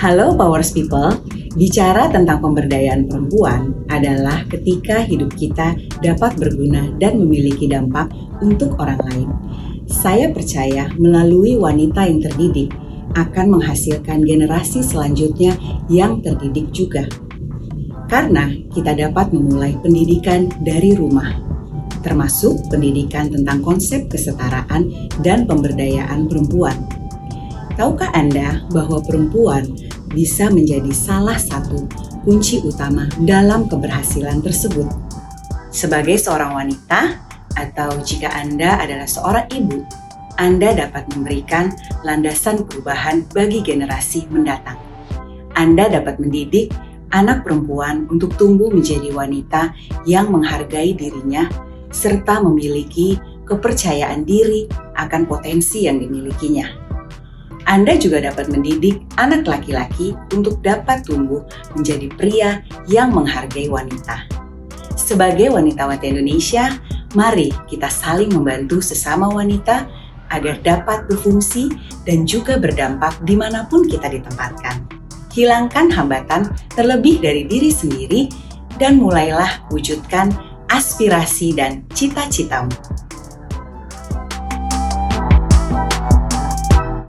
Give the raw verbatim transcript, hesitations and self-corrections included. Halo Powers People, bicara tentang pemberdayaan perempuan adalah ketika hidup kita dapat berguna dan memiliki dampak untuk orang lain. Saya percaya melalui wanita yang terdidik akan menghasilkan generasi selanjutnya yang terdidik juga. Karena kita dapat memulai pendidikan dari rumah, termasuk pendidikan tentang konsep kesetaraan dan pemberdayaan perempuan. Tahukah Anda bahwa perempuan bisa menjadi salah satu kunci utama dalam keberhasilan tersebut? Sebagai seorang wanita, atau jika Anda adalah seorang ibu, Anda dapat memberikan landasan perubahan bagi generasi mendatang. Anda dapat mendidik anak perempuan untuk tumbuh menjadi wanita yang menghargai dirinya serta memiliki kepercayaan diri akan potensi yang dimilikinya. Anda juga dapat mendidik anak laki-laki untuk dapat tumbuh menjadi pria yang menghargai wanita. Sebagai wanita-wanita Indonesia, mari kita saling membantu sesama wanita agar dapat berfungsi dan juga berdampak dimanapun kita ditempatkan. Hilangkan hambatan terlebih dari diri sendiri dan mulailah wujudkan aspirasi dan cita-citamu.